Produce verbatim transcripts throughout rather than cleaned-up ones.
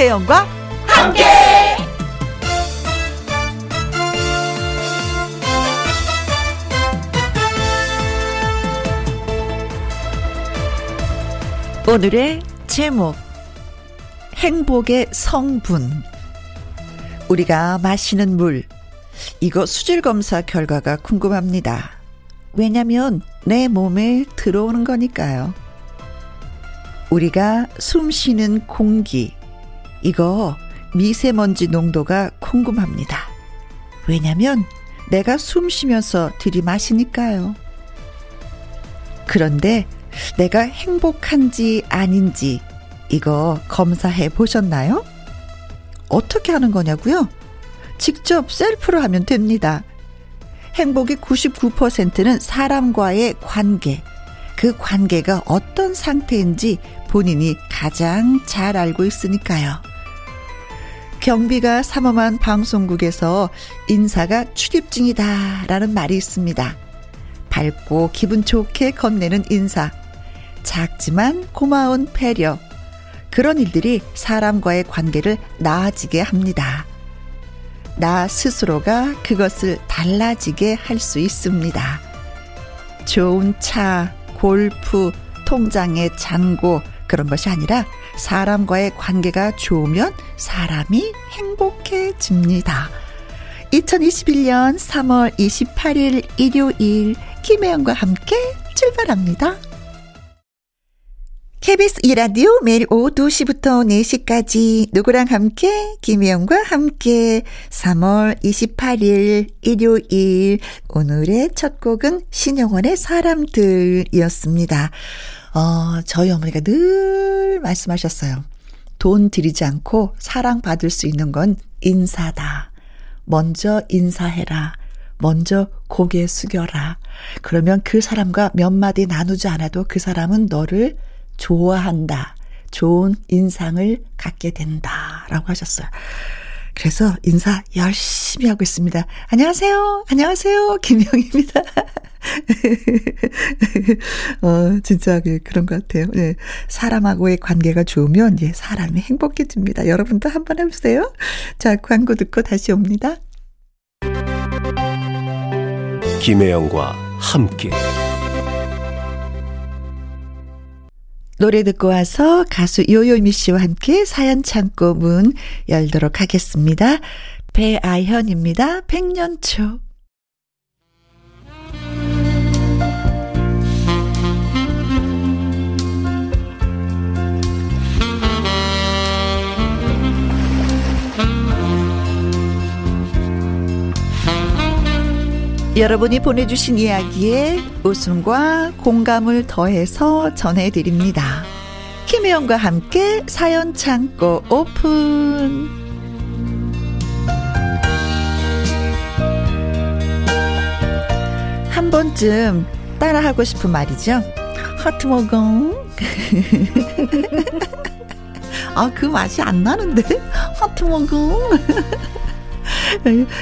김혜영과 함께. 오늘의 제목, 행복의 성분. 우리가 마시는 물, 이거 수질검사 결과가 궁금합니다. 왜냐면 내 몸에 들어오는 거니까요. 우리가 숨쉬는 공기, 이거 미세먼지 농도가 궁금합니다. 왜냐면 내가 숨쉬면서 들이마시니까요. 그런데 내가 행복한지 아닌지 이거 검사해 보셨나요? 어떻게 하는 거냐고요? 직접 셀프로 하면 됩니다. 행복의 구십구 퍼센트는 사람과의 관계, 그 관계가 어떤 상태인지 본인이 가장 잘 알고 있으니까요. 경비가 삼엄한 방송국에서 인사가 출입증이다라는 말이 있습니다. 밝고 기분 좋게 건네는 인사, 작지만 고마운 배려, 그런 일들이 사람과의 관계를 나아지게 합니다. 나 스스로가 그것을 달라지게 할 수 있습니다. 좋은 차, 골프, 통장의 잔고, 그런 것이 아니라 사람과의 관계가 좋으면 사람이 행복해집니다. 이천이십일 년 삼월 이십팔일 일요일, 김혜영과 함께 출발합니다. 케이비에스 이 라디오 매일 오후 두 시부터 네 시까지 누구랑 함께, 김혜영과 함께. 삼월 이십팔일 일요일, 오늘의 첫 곡은 신영원의 사람들이었습니다. 어, 저희 어머니가 늘 말씀하셨어요. 돈 들이지 않고 사랑받을 수 있는 건 인사다. 먼저 인사해라. 먼저 고개 숙여라. 그러면 그 사람과 몇 마디 나누지 않아도 그 사람은 너를 좋아한다. 좋은 인상을 갖게 된다라고 하셨어요. 그래서 인사 열심히 하고 있습니다. 안녕하세요. 안녕하세요. 김영입니다. 어, 진짜 그런 것 같아요. 예. 사람하고의 관계가 좋으면 예, 사람이 행복해집니다. 여러분도 한번 해보세요. 자, 광고 듣고 다시 옵니다. 김혜영과 함께. 노래 듣고 와서 가수 요요미 씨와 함께 사연 창고 문 열도록 하겠습니다. 배아현입니다. 백년초. 여러분이 보내주신 이야기에 웃음과 공감을 더해서 전해드립니다. 김혜영과 함께 사연 창고 오픈. 한 번쯤 따라하고 싶은 말이죠. 하트 먹어. 아, 그 맛이 안 나는데. 하트 먹어.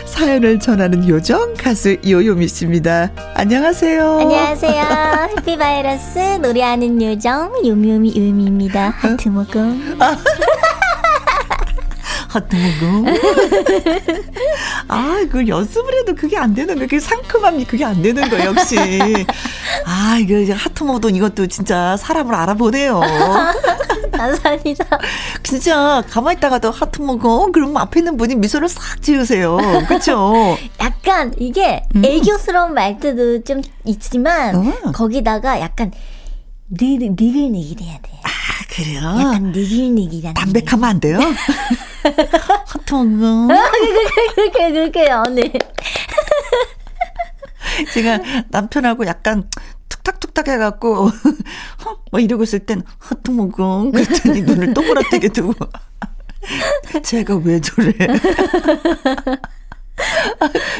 사연을 전하는 요정 가수 요요미 씨입니다. 안녕하세요. 안녕하세요. 해피바이러스 노래하는 요정 요미요미 요미입니다. 하트 모금. 하트 모금. 아, 그걸 연습을 해도 그게 안 되는 거예요. 그게 상큼함이 그게 안 되는 거예요, 역시. 아, 이거 이제 하트 모금 이것도 진짜 사람을 알아보네요. 감사합니다. 진짜 가만히 있다가도 하트 먹어. 그러면 앞에 있는 분이 미소를 싹 지으세요. 그렇죠? 약간 이게 음. 애교스러운 말투도 좀 있지만 음. 거기다가 약간 니글니글 해야 돼. 아, 그래요? 약간 니글니글한. 담백하면 안 돼요? 하트 먹어. 그렇게 그렇게 요 네. 제가 남편하고 약간 툭탁툭탁 해갖고 뭐 이러고 있을 땐 허투무궁 그랬더니 눈을 동그랗게 뜨고 제가 왜 저래.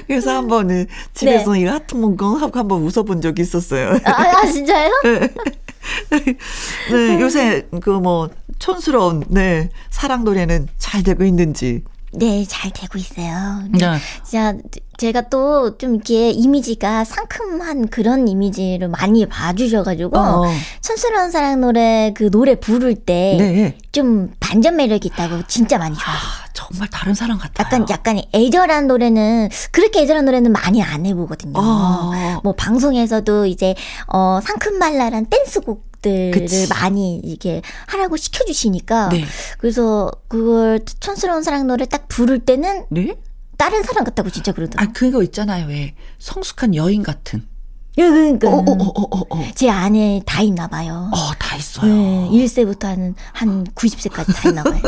그래서 한번 네, 집에서 네. 이 허투무궁 하고 한번 웃어본 적이 있었어요. 아, 아 진짜요? 네. 네, 요새 그 뭐 촌스러운 네 사랑 노래는 잘 되고 있는지 네, 잘 되고 있어요. 네. 진짜 제가 또 좀 이렇게 이미지가 상큼한 그런 이미지를 많이 봐주셔가지고 어. 촌스러운 사랑 노래 그 노래 부를 때 네. 좀 반전 매력이 있다고 진짜 많이 좋아해요. 아, 정말 다른 사람 같아요. 약간 약간 애절한 노래는 그렇게 애절한 노래는 많이 안 해보거든요. 어. 뭐 방송에서도 이제 어, 상큼말랄한 댄스곡 들을 그치. 많이 이게 하라고 시켜주시니까 네. 그래서 그걸 촌스러운 사랑 노래 딱 부를 때는 네? 다른 사람 같다고 진짜 그러더라고요. 아 그거 있잖아요, 왜 성숙한 여인 같은. 예, 그러니까 어, 어, 어, 어, 어. 제 안에 다 있나 봐요. 어, 다 있어요. 네, 일 세부터 한, 한 구십 세까지 다 있나 봐요.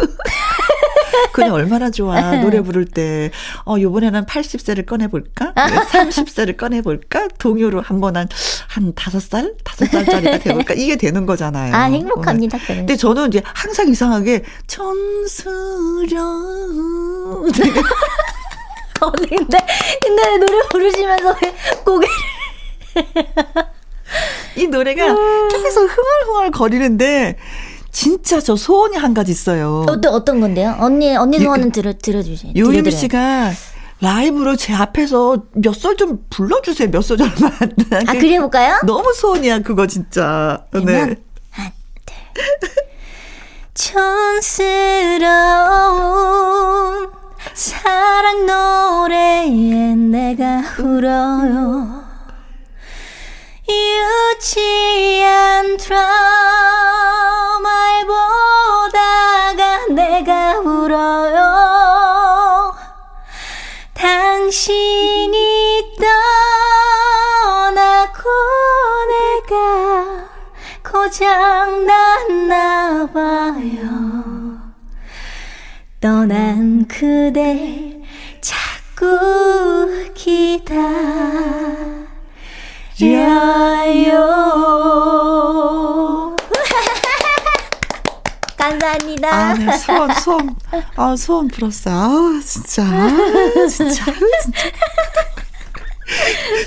그래 얼마나 좋아. 노래 부를 때 어, 이번에는 팔십 세를 꺼내볼까? 삼십 세를 꺼내볼까? 동요로 한 번 한, 한 다섯 살? 다섯 살짜리가 돼볼까? 이게 되는 거잖아요. 아, 행복합니다. 오늘. 근데 저는 이제 항상 이상하게 천스러운 어, 근데, 근데 노래 부르시면서 고개를 이 노래가 계속 흥얼흥얼 거리는데 진짜 저 소원이 한 가지 있어요. 어, 또 어떤 건데요? 언니, 언니 소원은 들어, 들어주세요. 요요미 씨가 라이브로 제 앞에서 몇 설 좀 불러주세요. 몇 소절만. 아, 그려볼까요? 너무 소원이야, 그거 진짜. 그러면, 네. 하나, 둘. 촌스러운 사랑 노래에 내가 울어요. 유치한 드라마에 보다가 내가 울어요. 당신이 떠나고 내가 고장났나 봐요. 떠난 그대 자꾸 기다 야요. 감사합니다. 아, 네. 소원, 소원. 아, 소원 불었어. 아, 진짜. 아, 진짜. 진짜.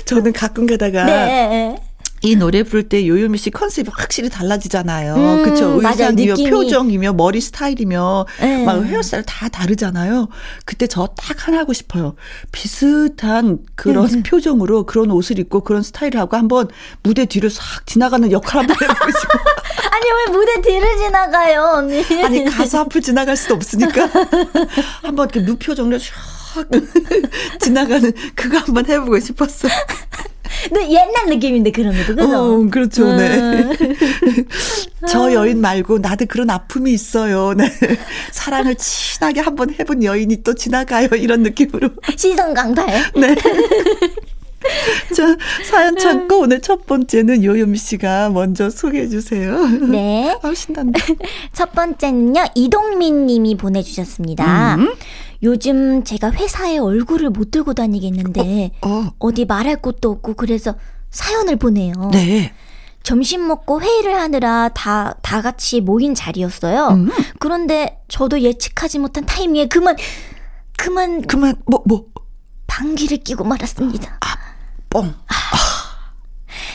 저는 가끔 가다가. 네. 이 노래 부를 때 요요미 씨 컨셉이 확실히 달라지잖아요. 음, 그렇죠. 의상이며 표정이며 머리 스타일이며 네. 막 헤어스타일 다 다르잖아요. 그때 저 딱 하나 하고 싶어요. 비슷한 그런 음. 표정으로 그런 옷을 입고 그런 스타일을 하고 한번 무대 뒤로 싹 지나가는 역할을 한번 해보고 싶어요. 아니 왜 무대 뒤를 지나가요, 언니? 아니 가수 앞을 지나갈 수도 없으니까 한번 이렇게 무표정으로 샥 지나가는 그거 한번 해보고 싶었어요. 근데 옛날 느낌인데 그런 것도 그죠? 어, 그렇죠. 음. 네. 저 여인 말고 나도 그런 아픔이 있어요. 네. 사랑을 친하게 한번 해본 여인이 또 지나가요. 이런 느낌으로. 시선 강탈. 네. 자, 사연 참고 오늘 첫 번째는 요요미 씨가 먼저 소개해 주세요. 네. 아, 신난다. 첫 번째는요. 이동민 님이 보내주셨습니다. 음. 요즘 제가 회사에 얼굴을 못 들고 다니겠는데 어, 어. 어디 말할 곳도 없고 그래서 사연을 보내요. 네. 점심 먹고 회의를 하느라 다, 다 같이 모인 자리였어요. 음. 그런데 저도 예측하지 못한 타이밍에 그만 그만 그만 뭐 뭐 방귀를 뀌고 말았습니다. 아, 뻥. 아,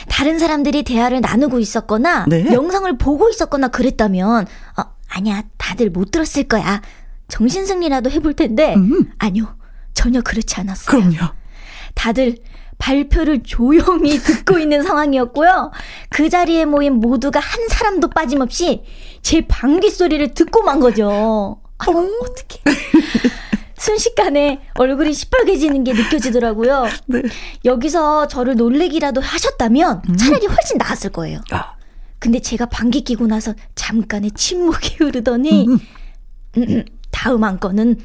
다른 사람들이 대화를 나누고 있었거나 네. 영상을 보고 있었거나 그랬다면 어, 아니야 다들 못 들었을 거야. 정신승리라도 해볼 텐데 음. 아니요 전혀 그렇지 않았어요. 그럼요. 다들 발표를 조용히 듣고 있는 상황이었고요. 그 자리에 모인 모두가 한 사람도 빠짐없이 제 방귀 소리를 듣고 만 거죠. 아유, 어떡해. 순식간에 얼굴이 시뻘개지는 게 느껴지더라고요. 네. 여기서 저를 놀리기라도 하셨다면 음. 차라리 훨씬 나았을 거예요. 아. 근데 제가 방귀 끼고 나서 잠깐의 침묵이 흐르더니 음. 음, 다음 안건은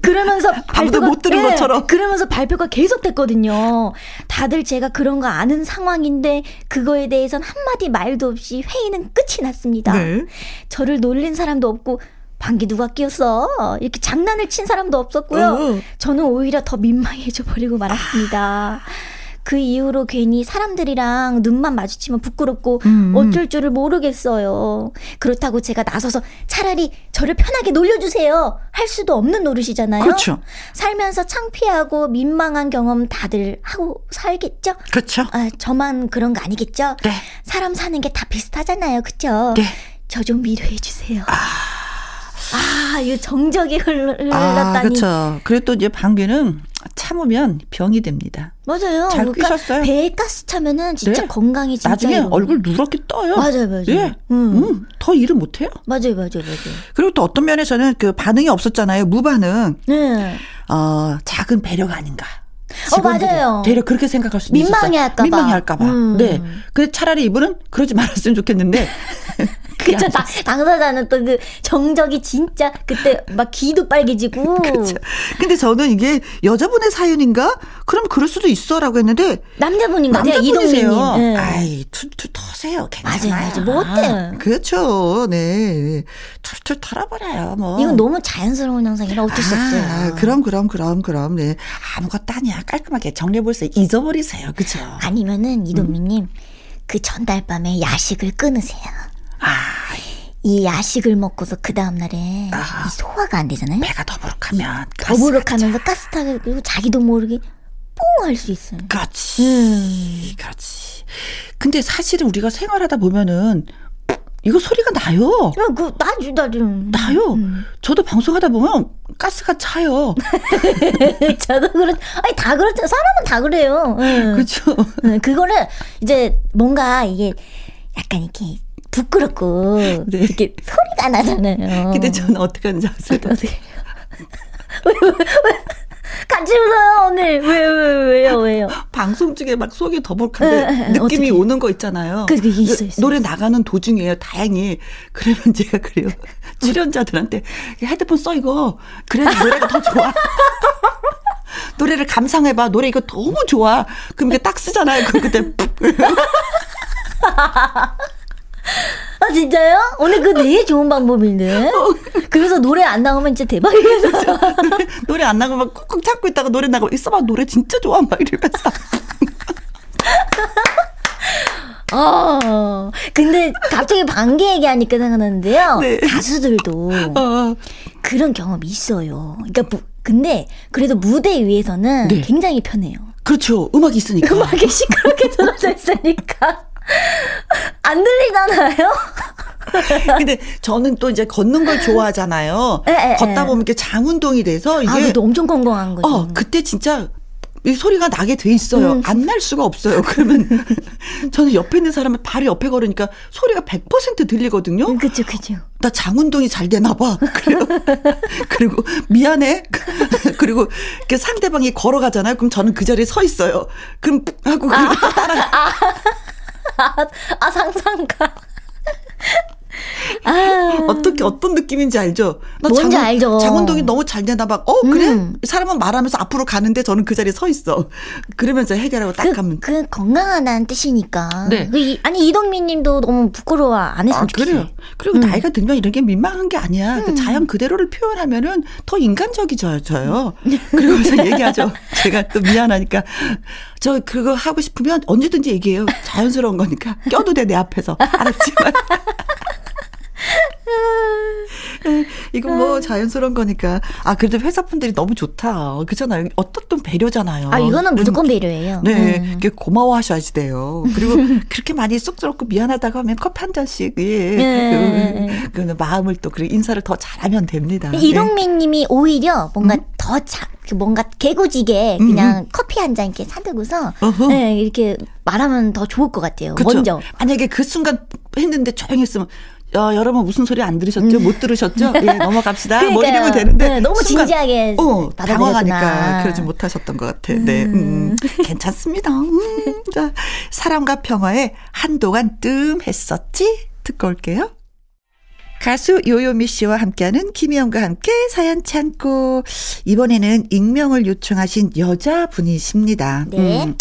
그러면서 발표가 못 들은 예, 것처럼 그러면서 발표가 계속됐거든요. 다들 제가 그런 거 아는 상황인데 그거에 대해선 한마디 말도 없이 회의는 끝이 났습니다. 네. 저를 놀린 사람도 없고 방귀 누가 뀌었어 이렇게 장난을 친 사람도 없었고요. 오. 저는 오히려 더 민망해져 버리고 말았습니다. 아. 그 이후로 괜히 사람들이랑 눈만 마주치면 부끄럽고 음. 어쩔 줄을 모르겠어요. 그렇다고 제가 나서서 차라리 저를 편하게 놀려주세요. 할 수도 없는 노릇이잖아요. 그렇죠. 살면서 창피하고 민망한 경험 다들 하고 살겠죠? 그렇죠. 아, 저만 그런 거 아니겠죠? 네. 사람 사는 게 다 비슷하잖아요. 그렇죠? 네. 저 좀 위로해 주세요. 아. 아, 이 정적이 흘렀다니. 아, 그렇죠. 그리고 또 이제 방귀는 참으면 병이 됩니다. 맞아요. 잘 그러니까 끼셨어요. 배에 가스 차면은 진짜 네. 건강이 진짜. 나중에 이거는. 얼굴 누렇게 떠요. 맞아요, 맞아요. 네. 음. 음, 더 일을 못해요. 맞아요, 맞아요, 맞아요. 그리고 또 어떤 면에서는 그 반응이 없었잖아요. 무반응. 네. 어, 작은 배려가 아닌가. 어, 맞아요. 대략 그렇게 생각할 수도 있어요. 민망해할까봐. 민망해할까봐. 음. 네. 근데 차라리 이분은 그러지 말았으면 좋겠는데. 그쵸. 나, 당사자는 또 그 정적이 진짜 그때 막 귀도 빨개지고. 그쵸. 근데 저는 이게 여자분의 사연인가? 그럼 그럴 수도 있어라고 했는데. 남자분인가? 남자분이세요. 네. 아이, 툴툴 터세요. 괜찮아요. 맞아요. 뭐 어때요? 아, 그렇죠. 네. 툴툴 털어버려요. 뭐. 이건 너무 자연스러운 현상이라 어쩔 아, 수 없어요. 그럼, 그럼, 그럼, 그럼. 네. 아무것도 아니야. 깔끔하게 정리해보세요. 잊어버리세요. 그죠? 아니면은 이동민님 음. 그 전날 밤에 야식을 끊으세요. 아, 이 야식을 먹고서 그 다음날에 아, 이 소화가 안 되잖아요. 배가 더부룩하면 더부룩하면서 가스 타고 자기도 모르게 뽕 할 수 있어요. 그렇지, 음. 그렇지. 근데 사실은 우리가 생활하다 보면은 이거 소리가 나요. 야, 그 나지 나지. 나요. 음. 저도 방송하다 보면 가스가 차요. 저도 그렇. 아니 다 그렇죠. 사람은 다 그래요. 음. 그렇죠. 음, 그거를 이제 뭔가 이게 약간 이렇게 부끄럽고 네. 이렇게 소리가 나잖아요. 근데 저는 어떻게 하는지 아세요? 어떻게 해요? 왜, 왜, 왜? 같이 웃어요 오늘. 왜, 왜, 왜요? 왜요? 방송 중에 막 속이 더벅한데 느낌이 어떻게? 오는 거 있잖아요. 그, 그, 있어, 있어. 노래 나가는 도중이에요. 다행히. 그러면 제가 그래요. 출연자들한테 헤드폰 써 이거. 그래도 노래가 더 좋아. 노래를 감상해봐. 노래 이거 너무 좋아. 그럼 이게 딱 쓰잖아요. 그럼 그때 아 진짜요? 오늘 그거 되게 좋은 방법인데. 그래서 노래 안 나오면 진짜 대박이겠어. 노래, 노래 안 나오면 막 꾹꾹 참고 있다가 노래 나가고 있어봐 노래 진짜 좋아 막 이러면서. 어, 근데 갑자기 방귀 얘기하니까 생각나는데요. 네. 가수들도 어. 그런 경험이 있어요. 그러니까 근데 그래도 무대 위에서는 네. 굉장히 편해요. 그렇죠. 음악이 있으니까. 음악이 시끄럽게 들어져 있으니까. 안 들리잖아요? 근데 저는 또 이제 걷는 걸 좋아하잖아요. 에, 에, 걷다 보면 이렇게 장운동이 돼서 이게. 아, 근데 엄청 건강한 거죠. 어, 그때 진짜 이 소리가 나게 돼 있어요. 음. 안 날 수가 없어요. 그러면 저는 옆에 있는 사람은 바로 옆에 걸으니까 소리가 백 퍼센트 들리거든요. 음, 그쵸, 그쵸. 나 장운동이 잘 되나 봐. 그래요. 그리고 미안해. 그리고 상대방이 걸어가잖아요. 그럼 저는 그 자리에 서 있어요. 그럼 하고 그리고 아, 따라. 아. 아, 아 상상가. 아. 어떻게 어떤 느낌인지 알죠? 나 뭔지 장, 알죠. 장운동이 너무 잘 되나 봐. 어 그래? 음. 사람은 말하면서 앞으로 가는데 저는 그 자리에 서 있어. 그러면서 해결하고 딱 그, 하면. 그 건강하다는 뜻이니까. 네. 그, 아니 이동민님도 너무 부끄러워 안 했으면 아, 좋겠어요. 그래요. 그리고 음. 나이가 들면 이런 게 민망한 게 아니야. 음. 그 자연 그대로를 표현하면은 더 인간적이져요. 음. 그러면서 얘기하죠. 제가 또 미안하니까 저 그거 하고 싶으면 언제든지 얘기해요. 자연스러운 거니까 껴도 돼 내 앞에서 알았지만. 이건 뭐 자연스러운 거니까. 아, 그래도 회사분들이 너무 좋다. 그렇잖아요. 어떻든 배려잖아요. 아, 이거는 무조건 음, 배려예요. 네. 음. 고마워하셔야지 돼요. 그리고 그렇게 많이 쑥스럽고 미안하다고 하면 커피 한 잔씩, 예. 네. 음, 그는 마음을 또, 그리고 인사를 더 잘하면 됩니다. 이동민 네. 님이 오히려 뭔가 음? 더 자, 뭔가 개구지게 그냥 음. 커피 한 잔 이렇게 사들고서 네, 이렇게 말하면 더 좋을 것 같아요. 그쵸? 먼저. 만약에 그 순간 했는데 조용히 했으면 야, 여러분 무슨 소리 안 들으셨죠? 음. 못 들으셨죠? 예, 넘어갑시다. 그러니까요. 뭐 이러면 되는데 네, 너무 순간, 진지하게 어, 당황하니까 그러지 못하셨던 것 같아. 음. 네, 음, 괜찮습니다. 음, 자, 사랑과 평화에 한동안 뜸했었지? 듣고 올게요. 가수 요요미 씨와 함께하는 김혜영과 함께 사연 참고 이번에는 익명을 요청하신 여자분이십니다. 네. 음,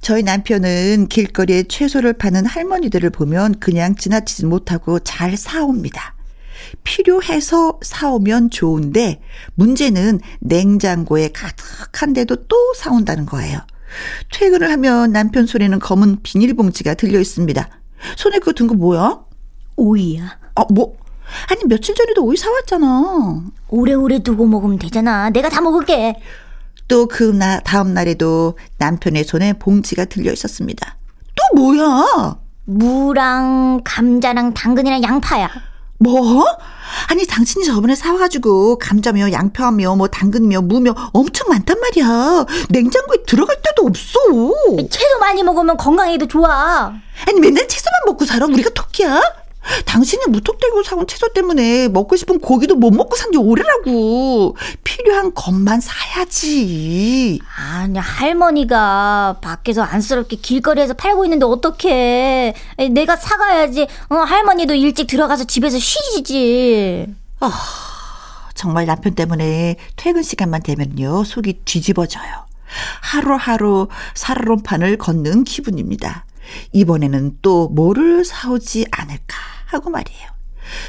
저희 남편은 길거리에 채소를 파는 할머니들을 보면 그냥 지나치지 못하고 잘 사옵니다. 필요해서 사오면 좋은데 문제는 냉장고에 가득한데도 또 사온다는 거예요. 퇴근을 하면 남편 손에는 검은 비닐봉지가 들려 있습니다. 손에 그거 든 거 뭐야? 오이야. 아, 뭐? 아니 며칠 전에도 오이 사왔잖아. 오래오래 두고 먹으면 되잖아. 내가 다 먹을게. 또 그 다음 날에도 남편의 손에 봉지가 들려 있었습니다. 또 뭐야? 무랑 감자랑 당근이랑 양파야. 뭐? 아니 당신이 저번에 사와가지고 감자며 양파며 뭐 당근며 무며 엄청 많단 말이야. 냉장고에 들어갈 데도 없어. 채소 많이 먹으면 건강에도 좋아. 아니 맨날 채소만 먹고 살아? 우리가 토끼야? 당신이 무턱대고 사온 채소 때문에 먹고 싶은 고기도 못 먹고 산지 오래라고. 필요한 것만 사야지. 아니 할머니가 밖에서 안쓰럽게 길거리에서 팔고 있는데 어떡해. 내가 사가야지. 어, 할머니도 일찍 들어가서 집에서 쉬지. 아, 정말 남편 때문에 퇴근 시간만 되면요 속이 뒤집어져요. 하루하루 살얼음판을 걷는 기분입니다. 이번에는 또 뭐를 사오지 않을까 하고 말이에요.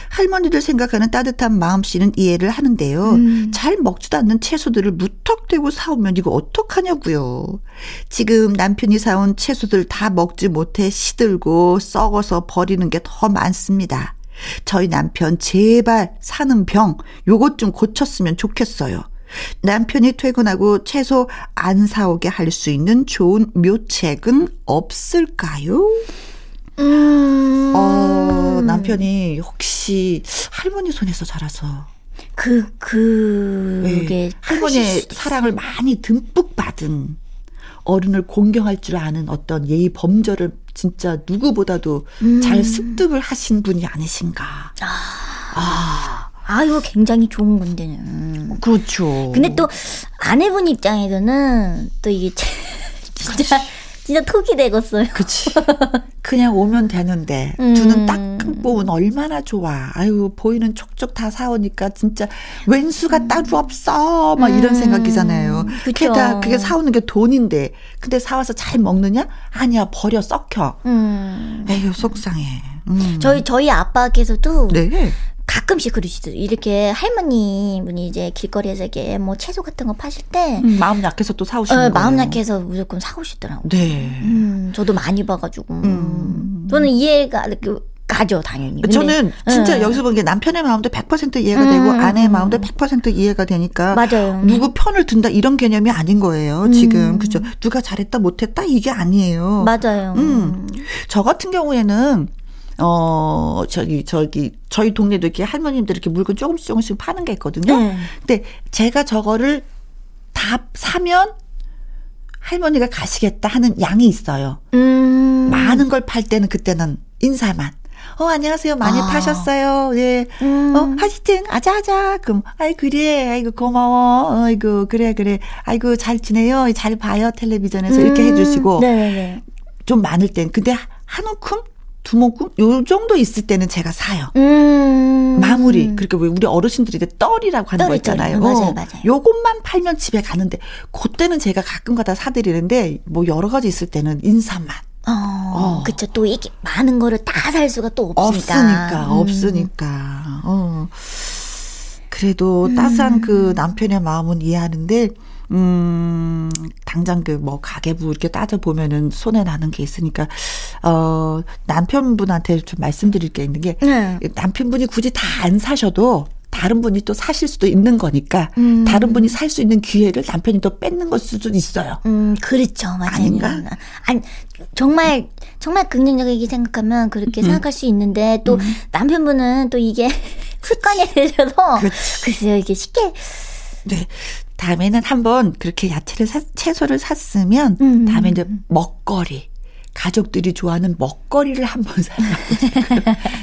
할머니들 생각하는 따뜻한 마음씨는 이해를 하는데요. 음. 잘 먹지도 않는 채소들을 무턱대고 사오면 이거 어떡하냐고요. 지금 남편이 사온 채소들 다 먹지 못해 시들고 썩어서 버리는 게 더 많습니다. 저희 남편 제발 사는 병 요것 좀 고쳤으면 좋겠어요. 남편이 퇴근하고 채소 안 사오게 할 수 있는 좋은 묘책은 없을까요? 음. 어, 남편이 혹시 할머니 손에서 자라서 그 그게 네, 할머니의 사랑을 많이 듬뿍 받은 어른을 공경할 줄 아는 어떤 예의 범절을 진짜 누구보다도 음. 잘 습득을 하신 분이 아니신가. 아. 아. 아, 이거 굉장히 좋은 건데는. 그렇죠. 근데 또 아내분 입장에서는 또 이게 진짜 그치. 진짜 톡이 되겠어요. 그렇지. 그냥 오면 되는데 음. 두 눈 딱 감고는 얼마나 좋아. 아유 보이는 촉촉 다 사오니까 진짜 웬수가 음. 따로 없어. 막 음. 이런 생각이잖아요. 게다가 그게 사오는 게 돈인데 근데 사와서 잘 먹느냐? 아니야 버려 썩혀. 음. 에휴 속상해. 음. 저희 저희 아빠께서도. 네. 가끔씩 그러시더라고요. 이렇게 할머니 분이 이제 길거리에서 이게 뭐 채소 같은 거 파실 때 음, 마음 약해서 또 사오시는 거예요. 마음 약해서 무조건 사오시더라고요. 네. 음, 저도 많이 봐가지고 음. 저는 이해가 가죠 당연히. 근데, 저는 진짜 음. 여기서 본 게 남편의 마음도 백 퍼센트 이해가 음. 되고 아내의 마음도 백 퍼센트 이해가 되니까 맞아요. 누구 편을 든다 이런 개념이 아닌 거예요. 지금 음. 그죠? 누가 잘했다 못했다 이게 아니에요. 맞아요. 음. 저 같은 경우에는 어, 저기, 저기, 저희 동네도 이렇게 할머님들 이렇게 물건 조금씩 조금씩 파는 게 있거든요. 네. 근데 제가 저거를 다 사면 할머니가 가시겠다 하는 양이 있어요. 음. 많은 걸 팔 때는 그때는 인사만. 어, 안녕하세요. 많이 아. 파셨어요. 예. 음. 어, 하시튼, 아자아자. 그럼, 아이, 그래. 아이고, 고마워. 아이고, 그래, 그래. 아이고, 잘 지내요. 잘 봐요. 텔레비전에서. 음. 이렇게 해주시고. 네네네. 좀 많을 땐. 근데 한 움큼? 두 모금? 요 정도 있을 때는 제가 사요. 음. 마무리. 그러니까 우리 어르신들이 이제 떨이라고 하는 떨이, 거 있잖아요. 떨이. 맞아요, 맞아요. 요것만 팔면 집에 가는데, 그때는 제가 가끔가다 사드리는데, 뭐 여러 가지 있을 때는 인사만. 어, 어. 그쵸. 또 이게 많은 거를 다 살 수가 또 없으니까. 없으니까, 음. 없으니까. 어. 그래도 음. 따스한 그 남편의 마음은 이해하는데, 음, 당장 그 뭐 가계부 이렇게 따져보면은 손해 나는 게 있으니까, 어, 남편분한테 좀 말씀드릴 게 있는 게, 네. 남편분이 굳이 다 안 사셔도 다른 분이 또 사실 수도 있는 거니까, 음. 다른 분이 살 수 있는 기회를 남편이 또 뺏는 걸 수도 있어요. 음, 그렇죠. 맞아요. 아닌가? 아니, 정말, 정말 긍정적이게 생각하면 그렇게 음. 생각할 수 있는데, 또 음. 남편분은 또 이게 습관이 되셔서, 글쎄요, 이게 쉽게. 네. 다음에는 한번 그렇게 야채를 사, 채소를 샀으면 음. 다음에 이제 먹거리 가족들이 좋아하는 먹거리를 한번 사요.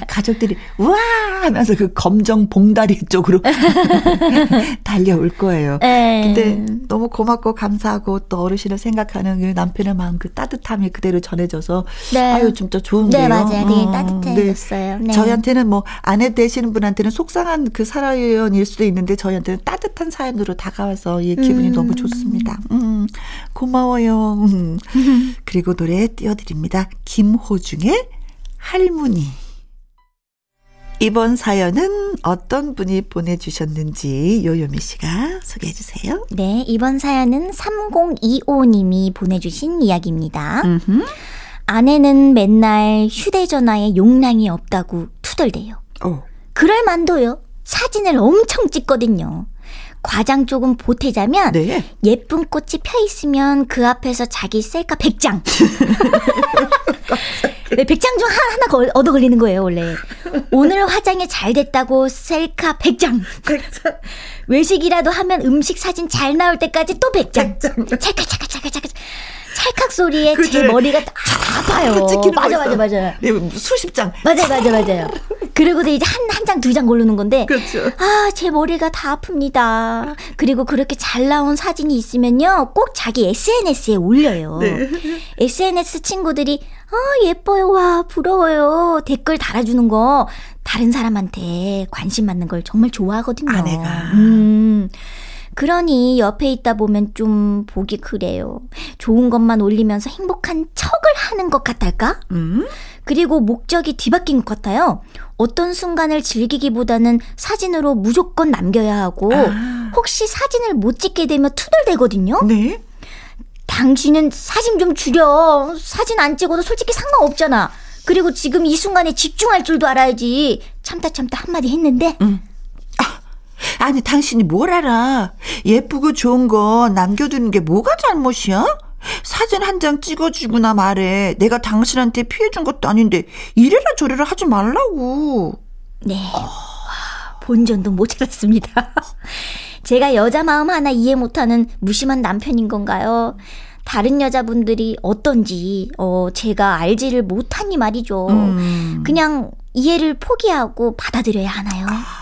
가족들이 우와 하면서 그 검정 봉다리 쪽으로 달려올 거예요. 에이. 근데 너무 고맙고 감사하고 또 어르신을 생각하는 그 남편의 마음 그 따뜻함이 그대로 전해져서 네. 아유 진짜 좋은데요. 네 맞아요. 되게 어, 따뜻해졌어요. 네. 네. 저희한테는 뭐 아내 되시는 분한테는 속상한 그 사연일 수도 있는데 저희한테는 따뜻한 사연으로 다가와서 이 기분이 음. 너무 좋습니다. 음, 고마워요. 음. 그리고 노래 띄워 드립니다. 김호중의 할머니. 이번 사연은 어떤 분이 보내주셨는지 요요미 씨가 소개해 주세요. 네, 이번 사연은 삼공이오 님이 보내주신 이야기입니다. 음흠. 아내는 맨날 휴대전화에 용량이 없다고 투덜대요. 어. 그럴 만도요. 사진을 엄청 찍거든요. 과장 조금 보태자면 네. 예쁜 꽃이 펴있으면 그 앞에서 자기 셀카 백 장 네, 백 장 중 하나 얻어 걸리는 거예요 원래. 오늘 화장이 잘 됐다고 셀카 백 장 백 장 외식이라도 하면 음식 사진 잘 나올 때까지 또 백 장 백 장 찰칵 찰칵 찰칵 찰칵 찰칵 소리에 그치. 제 머리가 다 아파요. 맞아 맞아 맞아. 수십 장. 맞아 맞아 맞아요. 그리고도 이제 한 한 장 두 장 고르는 건데. 그렇죠. 아, 제 머리가 다 아픕니다. 그리고 그렇게 잘 나온 사진이 있으면요, 꼭 자기 에스엔에스에 올려요. 네. 에스엔에스 친구들이 아 예뻐요, 와 부러워요 댓글 달아주는 거 다른 사람한테 관심 받는 걸 정말 좋아하거든요. 아내가. 음. 그러니 옆에 있다 보면 좀 보기 그래요. 좋은 것만 올리면서 행복한 척을 하는 것 같달까? 음? 그리고 목적이 뒤바뀐 것 같아요. 어떤 순간을 즐기기보다는 사진으로 무조건 남겨야 하고 아. 혹시 사진을 못 찍게 되면 투덜대거든요. 네? 당신은 사진 좀 줄여. 사진 안 찍어도 솔직히 상관없잖아. 그리고 지금 이 순간에 집중할 줄도 알아야지. 참다 참다 한마디 했는데 음. 아니 당신이 뭘 알아. 예쁘고 좋은 거 남겨두는 게 뭐가 잘못이야? 사진 한 장 찍어주거나 말해. 내가 당신한테 피해준 것도 아닌데 이래라 저래라 하지 말라고. 네. 어... 본전도 모자랐습니다. 제가 여자 마음 하나 이해 못하는 무심한 남편인 건가요? 다른 여자분들이 어떤지 어, 제가 알지를 못하니 말이죠. 음. 그냥 이해를 포기하고 받아들여야 하나요? 아.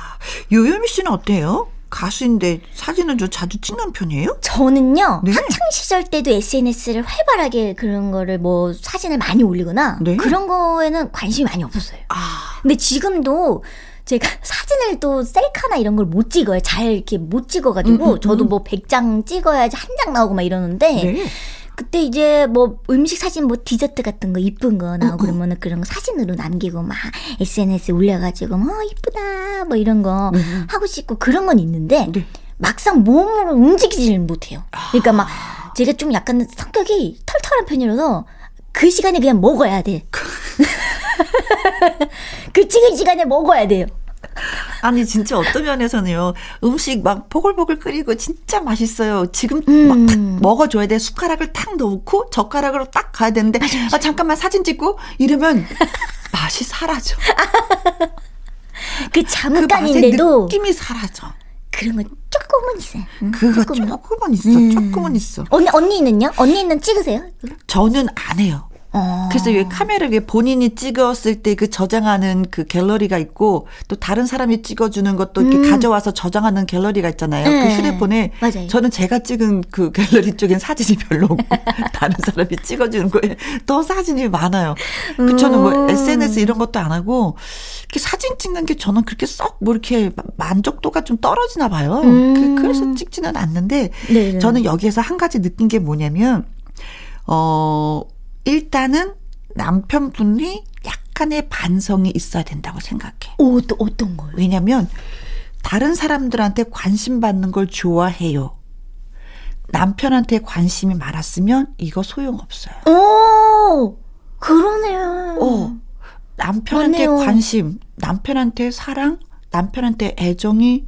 요요미 씨는 어때요? 가수인데 사진은 좀 자주 찍는 편이에요? 저는요 네. 학창시절 때도 에스엔에스를 활발하게 그런 거를 뭐 사진을 많이 올리거나 네. 그런 거에는 관심이 많이 없었어요. 아. 근데 지금도 제가 사진을 또 셀카나 이런 걸 못 찍어요. 잘 이렇게 못 찍어가지고 음, 음, 음. 저도 뭐 백 장 찍어야지 한 장 나오고 막 이러는데 네. 그때 이제 뭐 음식 사진 뭐 디저트 같은 거 이쁜 거 나오고 그러면은 그런 거 사진으로 남기고 막 에스엔에스에 올려가지고 어 이쁘다 뭐 이런 거 네. 하고 싶고 그런 건 있는데 네. 막상 몸으로 움직이지는 못해요. 그러니까 막 제가 좀 약간 성격이 털털한 편이라서 그 시간에 그냥 먹어야 돼. 그 찍은 시간에 먹어야 돼요. 아니 진짜 어떤 면에서는요 음식 막 보글보글 끓이고 진짜 맛있어요 지금 음. 막 탁 먹어줘야 돼. 숟가락을 탁 넣고 젓가락으로 딱 가야 되는데 맞아, 맞아. 아, 잠깐만 사진 찍고 이러면 맛이 사라져. 그 잠깐인데도 그 느낌이 사라져. 그런 건 조금은 있어요. 응? 그거 조금은, 조금은 있어. 음. 조금은 있어. 언니, 언니는요? 언니는 찍으세요? 저는 안 해요. 어. 그래서 왜 카메라에 본인이 찍었을 때 그 저장하는 그 갤러리가 있고 또 다른 사람이 찍어주는 것도 이렇게 음. 가져와서 저장하는 갤러리가 있잖아요. 네. 그 휴대폰에 맞아요. 저는 제가 찍은 그 갤러리 쪽엔 사진이 별로 없고 다른 사람이 찍어주는 거에 더 사진이 많아요. 그 저는 뭐 에스엔에스 이런 것도 안 하고 이렇게 사진 찍는 게 저는 그렇게 썩 뭐 이렇게 만족도가 좀 떨어지나 봐요. 음. 그, 그래서 찍지는 않는데 네네. 저는 여기에서 한 가지 느낀 게 뭐냐면 어. 일단은 남편분이 약간의 반성이 있어야 된다고 생각해. 오, 또 어떤 거요? 왜냐면 다른 사람들한테 관심 받는 걸 좋아해요. 남편한테 관심이 많았으면 이거 소용없어요. 오, 그러네요. 어, 남편한테 맞네요. 관심, 남편한테 사랑, 남편한테 애정이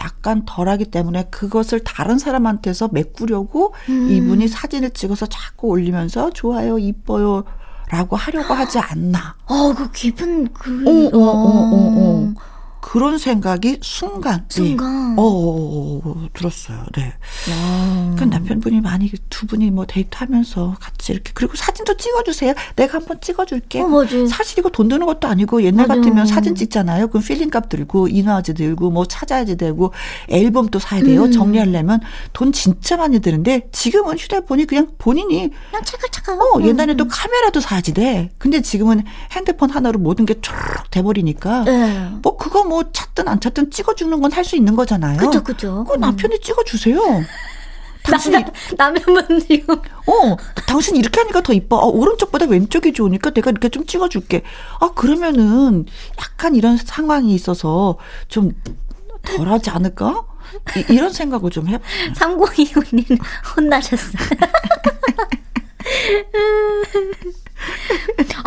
약간 덜하기 때문에 그것을 다른 사람한테서 메꾸려고 음. 이분이 사진을 찍어서 자꾸 올리면서 좋아요, 이뻐요 라고 하려고 하지 않나. 어, 그 깊은 그... 어, 어, 어, 어, 어. 그런 생각이 순간 순간 네. 어, 어, 어, 들었어요. 네. 그 남편분이 많이 두 분이 뭐 데이트하면서 같이 이렇게 그리고 사진도 찍어주세요. 내가 한번 찍어줄게. 어, 사실 이거 돈 드는 것도 아니고 옛날 맞아요. 같으면 사진 찍잖아요. 그럼 필링값 들고 인화제 들고 뭐 찾아야지 되고 앨범도 사야 돼요. 음. 정리하려면 돈 진짜 많이 드는데 지금은 휴대폰이 그냥 본인이 그냥 차가차가. 어, 옛날에도 음. 카메라도 사야지 돼. 근데 지금은 핸드폰 하나로 모든 게 쭉 돼버리니까 네. 뭐 그거 뭐 찾든 안 찾든 찍어주는 건 할 수 있는 거잖아요. 그렇죠, 그렇죠. 그 남편이 찍어주세요. 당신이 남편만 이거. 어, 당신 이렇게 하니까 더 이뻐. 어, 오른쪽보다 왼쪽이 좋으니까 내가 이렇게 좀 찍어줄게. 아 그러면은 약간 이런 상황이 있어서 좀 덜하지 않을까? 이, 이런 생각을 좀 해. 삼공이오님 혼나셨어.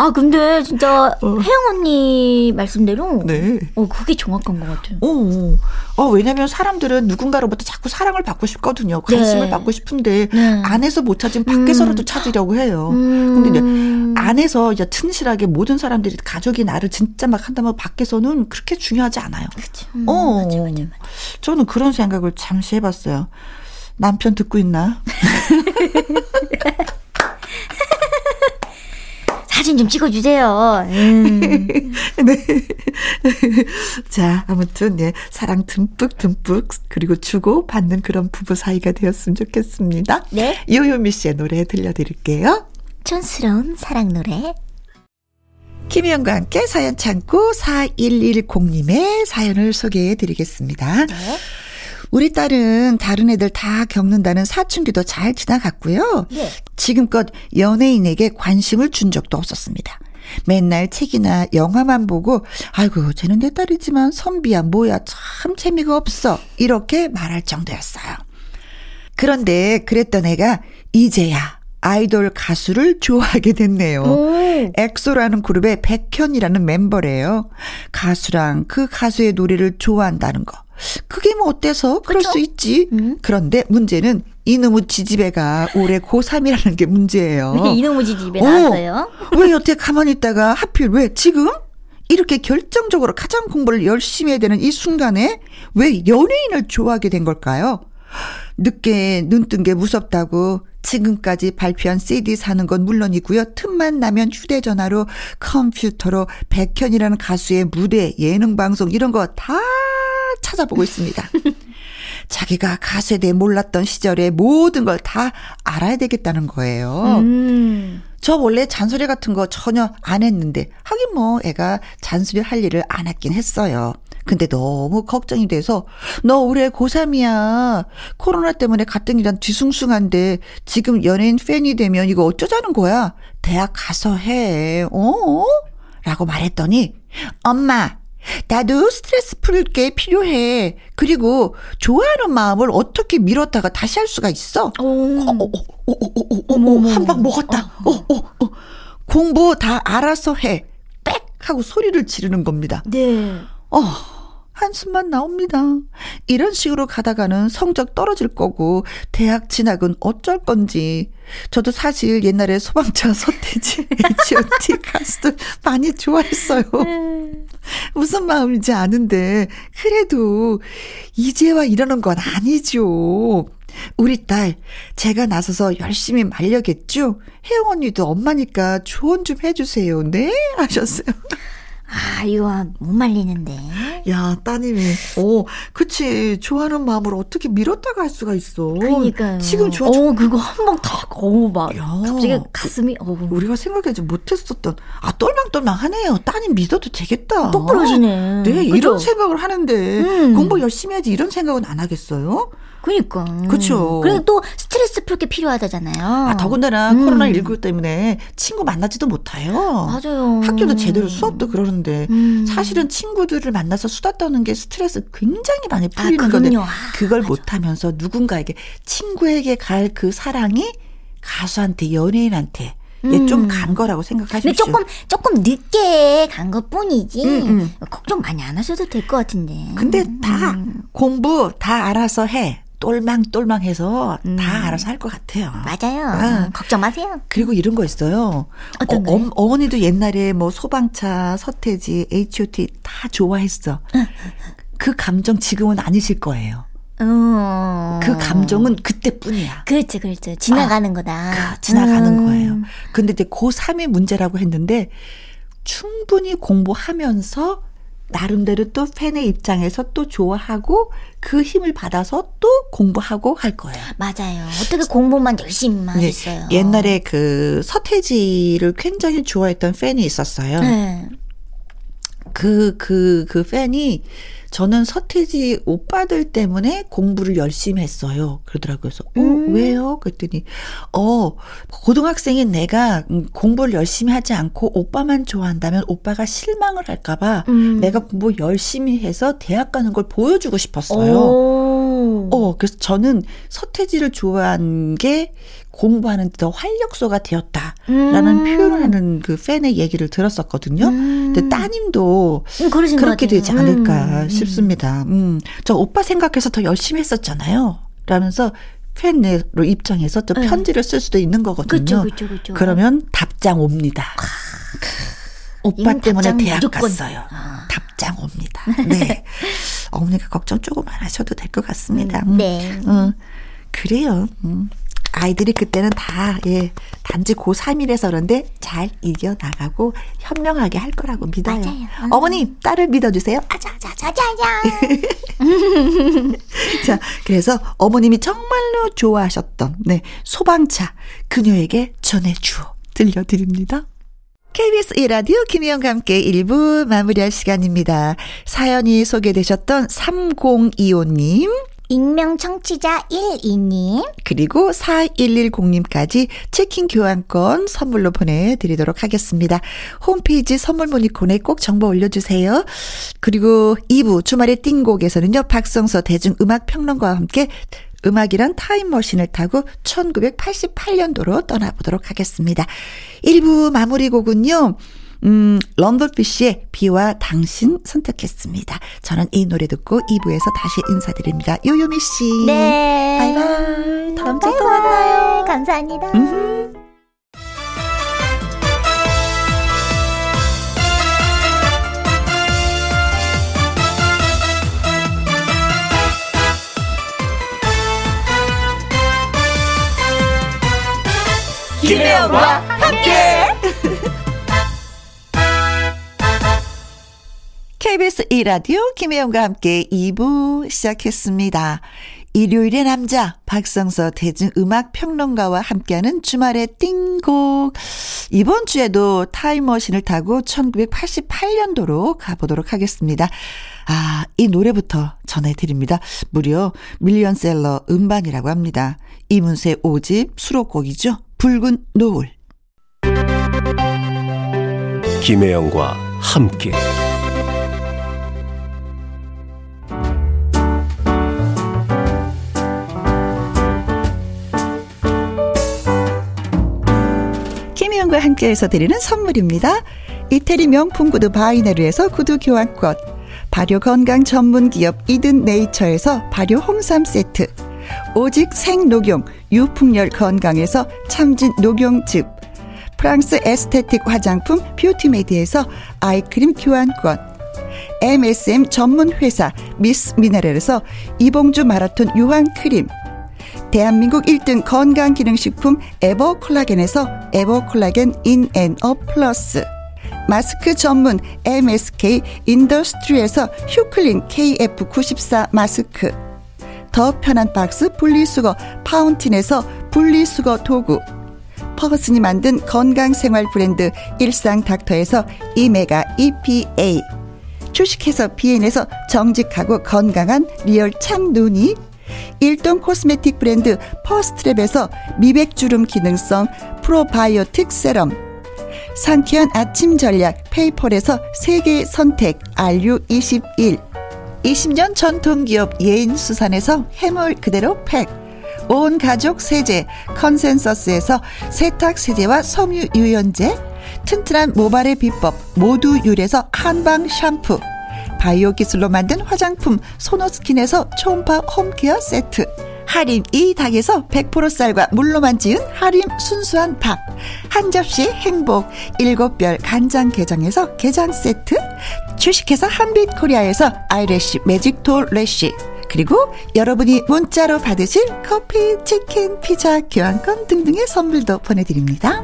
아 근데 진짜 어. 혜영 언니 말씀대로 네. 어, 그게 정확한 것 같아요. 오, 어, 왜냐면 사람들은 누군가로부터 자꾸 사랑을 받고 싶거든요. 관심을 네. 받고 싶은데 네. 안에서 못 찾으면 밖에서라도 음. 찾으려고 해요. 음. 근데 이제 안에서 이제 튼실하게 모든 사람들이 가족이 나를 진짜 막 한다면 밖에서는 그렇게 중요하지 않아요. 그렇죠. 음, 어, 맞아, 맞아, 맞아. 저는 그런 생각을 잠시 해봤어요. 남편 듣고 있나? 사진 좀 찍어주세요. 음. 네. 자, 아무튼 예, 사랑 듬뿍 듬뿍 그리고 주고 받는 그런 부부 사이가 되었으면 좋겠습니다. 네. 요요미 씨의 노래 들려드릴게요. 촌스러운 사랑 노래. 김희영과 함께 사연 창고 사일일공님의 사연을 소개해드리겠습니다. 네. 우리 딸은 다른 애들 다 겪는다는 사춘기도 잘 지나갔고요. 예. 지금껏 연예인에게 관심을 준 적도 없었습니다. 맨날 책이나 영화만 보고 아이고 쟤는 내 딸이지만 선비야 뭐야 참 재미가 없어 이렇게 말할 정도였어요. 그런데 그랬던 애가 이제야 아이돌 가수를 좋아하게 됐네요. 오. 엑소라는 그룹의 백현이라는 멤버래요. 가수랑 그 가수의 노래를 좋아한다는 거 그게 뭐 어때서 그럴 그쵸? 수 있지. 음. 그런데 문제는 이놈의 지지배가 올해 고삼이라는 게 문제예요. 왜 이놈의 지지배 나왔어요? 어, 왜 여태 가만히 있다가 하필 왜 지금? 이렇게 결정적으로 가장 공부를 열심히 해야 되는 이 순간에 왜 연예인을 좋아하게 된 걸까요? 늦게 눈 뜬 게 무섭다고 지금까지 발표한 씨디 사는 건 물론이고요. 틈만 나면 휴대전화로 컴퓨터로 백현이라는 가수의 무대 예능방송 이런 거 다 찾아보고 있습니다. 자기가 가수에 대해 몰랐던 시절에 모든 걸 다 알아야 되겠다는 거예요. 음. 저 원래 잔소리 같은 거 전혀 안 했는데 하긴 뭐 애가 잔소리 할 일을 안 했긴 했어요. 근데 너무 걱정이 돼서 너 올해 고삼이야. 코로나 때문에 갔던 일은 뒤숭숭한데 지금 연예인 팬이 되면 이거 어쩌자는 거야. 대학 가서 해. 어? 라고 말했더니 엄마 나도 스트레스 풀 게 필요해. 그리고 좋아하는 마음을 어떻게 밀었다가 다시 할 수가 있어? 한 방 먹었다. 어, 어, 어. 공부 다 알아서 해. 빽 하고 소리를 지르는 겁니다. 네. 어, 한숨만 나옵니다. 이런 식으로 가다가는 성적 떨어질 거고 대학 진학은 어쩔 건지. 저도 사실 옛날에 소방차 서태지 에이치오티 가수들 많이 좋아했어요. 무슨 마음인지 아는데 그래도 이제와 이러는 건 아니죠. 우리 딸 제가 나서서 열심히 말려겠죠. 혜영 언니도 엄마니까 조언 좀 해주세요. 네 하셨어요. 아, 이거 못 말리는데. 야, 따님이. 오, 그치. 좋아하는 마음을 어떻게 밀었다가 할 수가 있어. 그러니까요. 지금 좋아. 어, 그거 한 방 탁, 어, 막. 야, 갑자기 가슴이, 어. 우리가 생각하지 못했었던, 아, 똘망똘망 하네요. 따님 믿어도 되겠다. 똑부러지네. 네, 그쵸? 이런 생각을 하는데, 음. 공부 열심히 해야지 이런 생각은 안 하겠어요? 그니까. 그쵸. 그리고 또 스트레스 풀 게 필요하다잖아요. 아, 더군다나 음. 코로나십구 때문에 친구 만나지도 못해요. 맞아요. 학교도 제대로 수업도 그러는데 음. 사실은 친구들을 만나서 수다 떠는 게 스트레스 굉장히 많이 풀리는 아, 건데 아, 그걸 못하면서 누군가에게 친구에게 갈 그 사랑이 가수한테 연예인한테 음. 좀 간 거라고 생각하십시오. 조금 조금 늦게 간 것뿐이지 음, 음. 걱정 많이 안 하셔도 될 것 같은데. 근데 다 음. 공부 다 알아서 해. 똘망똘망해서 음. 다 알아서 할 것 같아요. 맞아요. 아. 걱정 마세요. 그리고 이런 거 있어요. 어떤 어, 어, 어머니도 옛날에 뭐 소방차, 서태지, 에이치오티 다 좋아했어. 그 감정 지금은 아니실 거예요. 어. 그 감정은 그때뿐이야. 그렇죠, 그렇죠. 지나가는 아, 거다. 그, 지나가는 음. 거예요. 근데 이제 고삼이 문제라고 했는데 충분히 공부하면서 나름대로 또 팬의 입장에서 또 좋아하고 그 힘을 받아서 또 공부하고 할 거예요. 맞아요. 어떻게 공부만 열심히만 네. 했어요. 옛날에 그 서태지를 굉장히 좋아했던 팬이 있었어요. 네. 그, 그, 그 팬이 저는 서태지 오빠들 때문에 공부를 열심히 했어요. 그러더라고요. 그래서 어, 음. 왜요? 그랬더니 어 고등학생인 내가 공부를 열심히 하지 않고 오빠만 좋아한다면 오빠가 실망을 할까 봐 음. 내가 공부 열심히 해서 대학 가는 걸 보여주고 싶었어요. 오. 어 그래서 저는 서태지를 좋아한 게 공부하는 데 더 활력소가 되었다라는 음. 표현하는 그 팬의 얘기를 들었었거든요. 음. 근데 따님도 음, 그렇게 되지 않을까 음. 싶습니다. 음. 저 오빠 생각해서 더 열심히 했었잖아요. 라면서 팬으로 입장해서 또 네. 편지를 쓸 수도 있는 거거든요. 그쵸, 그쵸, 그쵸. 그러면 답장 옵니다. 오빠 때문에 대학 무조건. 갔어요. 아. 답장 옵니다. 네. 어머니가 걱정 조금만 하셔도 될 것 같습니다. 음, 네. 음, 그래요. 음. 아이들이 그때는 다, 예, 단지 고삼이라서 그런데 잘 이겨나가고 현명하게 할 거라고 믿어요. 맞아요. 어머니, 딸을 믿어주세요. 아자자자자자. 자, 그래서 어머님이 정말로 좋아하셨던, 네, 소방차, 그녀에게 전해주어 들려드립니다. 케이비에스 일 라디오 김혜영과 함께 일 부 마무리할 시간입니다. 사연이 소개되셨던 삼공이오 님, 익명 청취자 일이 님, 그리고 사일일공 님까지 치킨 교환권 선물로 보내드리도록 하겠습니다. 홈페이지 선물 모니콘에 꼭 정보 올려주세요. 그리고 이 부 주말의 띵곡에서는요, 박성서 대중음악평론가와 함께 음악이란 타임머신을 타고 천구백팔십팔 년도로 떠나보도록 하겠습니다. 일 부 마무리 곡은요, 음, 럼블피쉬의 비와 당신 선택했습니다. 저는 이 노래 듣고 이 부에서 다시 인사드립니다. 요요미 씨. 네. 바이바이. 다음 주에 또 만나요. 감사합니다. 음흠. 김혜영과 함께 케이비에스 일 라디오 김혜영과 함께 이 부 시작했습니다. 일요일의 남자 박성서 대중음악평론가와 함께하는 주말의 띵곡. 이번 주에도 타임머신을 타고 천구백팔십팔 년도로 가보도록 하겠습니다. 아, 이 노래부터 전해드립니다. 무려 밀리언셀러 음반이라고 합니다. 이문세 오 집 수록곡이죠. 붉은 노을. 김혜영과 함께 김혜영과 함께해서 드리는 선물입니다. 이태리 명품 구두 바이네르에서 구두 교환권, 발효 건강 전문 기업 이든 네이처에서 발효 홍삼 세트, 오직 생녹용 유풍열 건강에서 참진 녹용즙, 프랑스 에스테틱 화장품 뷰티메디에서 아이크림 교환권, 엠에스엠 전문회사 미스 미네랄에서 이봉주 마라톤 유황크림, 대한민국 일 등 건강기능식품 에버콜라겐에서 에버콜라겐 인앤어 플러스, 마스크 전문 엠에스케이 인더스트리에서 휴클린 케이에프 구십사 마스크, 더 편한 박스 분리수거 파운틴에서 분리수거 도구, 퍼거슨이 만든 건강생활 브랜드 일상닥터에서 이메가 이피에이, 주식회사 비엔에서 정직하고 건강한 리얼 참누니, 일동 코스메틱 브랜드 퍼스트랩에서 미백주름 기능성 프로바이오틱 세럼, 상쾌한 아침 전략 페이펄에서 세계 선택 알유 이십일, 이십 년 전통기업 예인수산에서 해물 그대로 팩, 온 가족 세제 컨센서스에서 세탁세제와 섬유유연제, 튼튼한 모발의 비법 모두율에서 한방 샴푸, 바이오 기술로 만든 화장품 소노스킨에서 초음파 홈케어 세트, 하림 이 닭에서 백 퍼센트 쌀과 물로만 지은 하림 순수한 밥, 한 접시 행복 일곱 별 간장게장에서 게장 세트, 주식회사 한빛코리아에서 아이래쉬 매직톨 래쉬, 그리고 여러분이 문자로 받으실 커피, 치킨, 피자, 교환권 등등의 선물도 보내드립니다.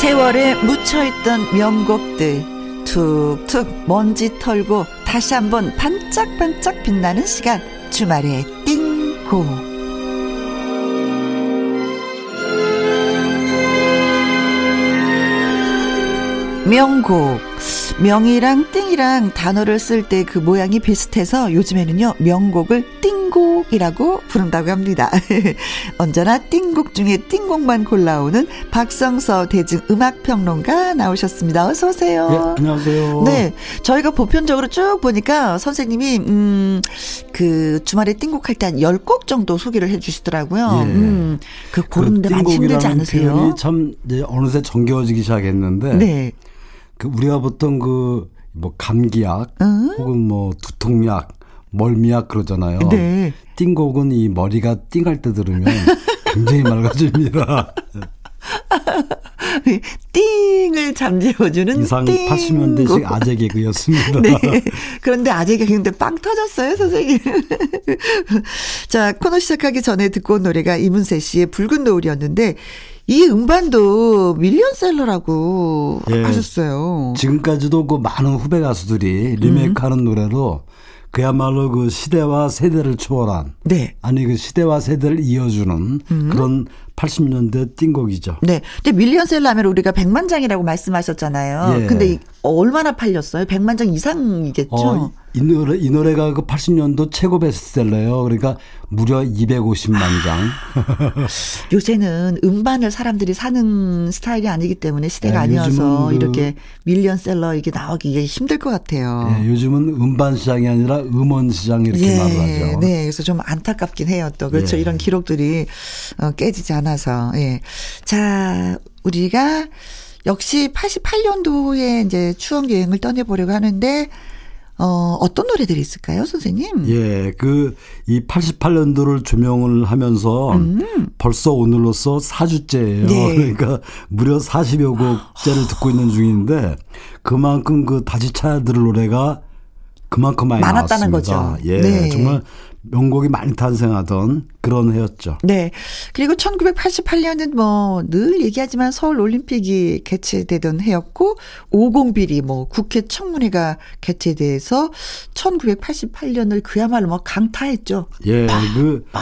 세월에 묻혀있던 명곡들 툭툭 먼지 털고 다시 한번 반짝반짝 빛나는 시간, 주말의 띵곡. 명곡 명이랑 띵이랑 단어를 쓸 때 그 모양이 비슷해서 요즘에는요 명곡을 띵곡이라고 부른다고 합니다. 언제나 띵곡 중에 띵곡만 골라오는 박성서 대중 음악평론가 나오셨습니다. 어서 오세요. 네, 안녕하세요. 네, 저희가 보편적으로 쭉 보니까 선생님이 음, 그 주말에 띵곡할 때 한 열 곡 정도 소개를 해주시더라고요. 예. 음, 그 고르는데 그 많이 힘들지 않으세요? 참 이제 어느새 정겨워지기 시작했는데. 네. 그 우리가 보통 그 뭐 감기약 음? 혹은 뭐 두통약, 멀미약 그러잖아요. 네. 띵곡은 이 머리가 띵할 때 들으면 굉장히 맑아집니다. 띵을 잠재워주는 이상 띵. 팔십 년대식 아재 개그였습니다. 네. 그런데 아재 개그인데 빵 터졌어요, 선생님. 자, 코너 시작하기 전에 듣고 온 노래가 이문세 씨의 붉은 노을이었는데 이 음반도 밀리언셀러라고 예, 하셨어요. 지금까지도 그 많은 후배 가수들이 리메이크하는 음. 노래로 그야말로 그 시대와 세대를 초월한, 네, 아니 그 시대와 세대를 이어주는 음. 그런 팔십 년대 띵곡이죠. 네. 근데 밀리언셀러 하면 우리가 백만 장이라고 말씀하셨잖아요. 예. 근데 얼마나 팔렸어요? 백만 장 이상이겠죠? 어, 이, 노래, 이 노래가 그 팔십 년도 최고 베스트셀러예요. 그러니까 무려 이백오십만 장. 아, 요새는 음반을 사람들이 사는 스타일이 아니기 때문에 시대가 네, 아니어서 그, 이렇게 밀리언셀러 이게 나오기 힘들 것 같아요. 네, 요즘은 음반 시장이 아니라 음원 시장 이렇게 예, 말을 하죠. 네. 그래서 좀 안타깝긴 해요. 또 그렇죠. 예. 이런 기록들이 깨지지 않아. 예. 자, 우리가 역시 팔십팔 년도에 이제 추억 여행을 떠내보려고 하는데 어, 어떤 노래들이 있을까요, 선생님? 예, 그 이 팔십팔 년도를 조명을 하면서 음. 벌써 오늘로써 사 주째예요. 네. 그러니까 무려 사십여 곡째를 듣고 있는 중인데 그만큼 그 다시 찾아 들을 노래가 그만큼 많이 많았다는 나왔습니다. 거죠. 예, 네. 정말 명곡이 많이 탄생하던 그런 해였죠. 네. 그리고 천구백팔십팔 년은 뭐 늘 얘기하지만 서울 올림픽이 개최되던 해였고 오공비리 뭐 국회 청문회가 개최돼서 천구백팔십팔 년을 그야말로 뭐 강타했죠. 예. 바, 그 바.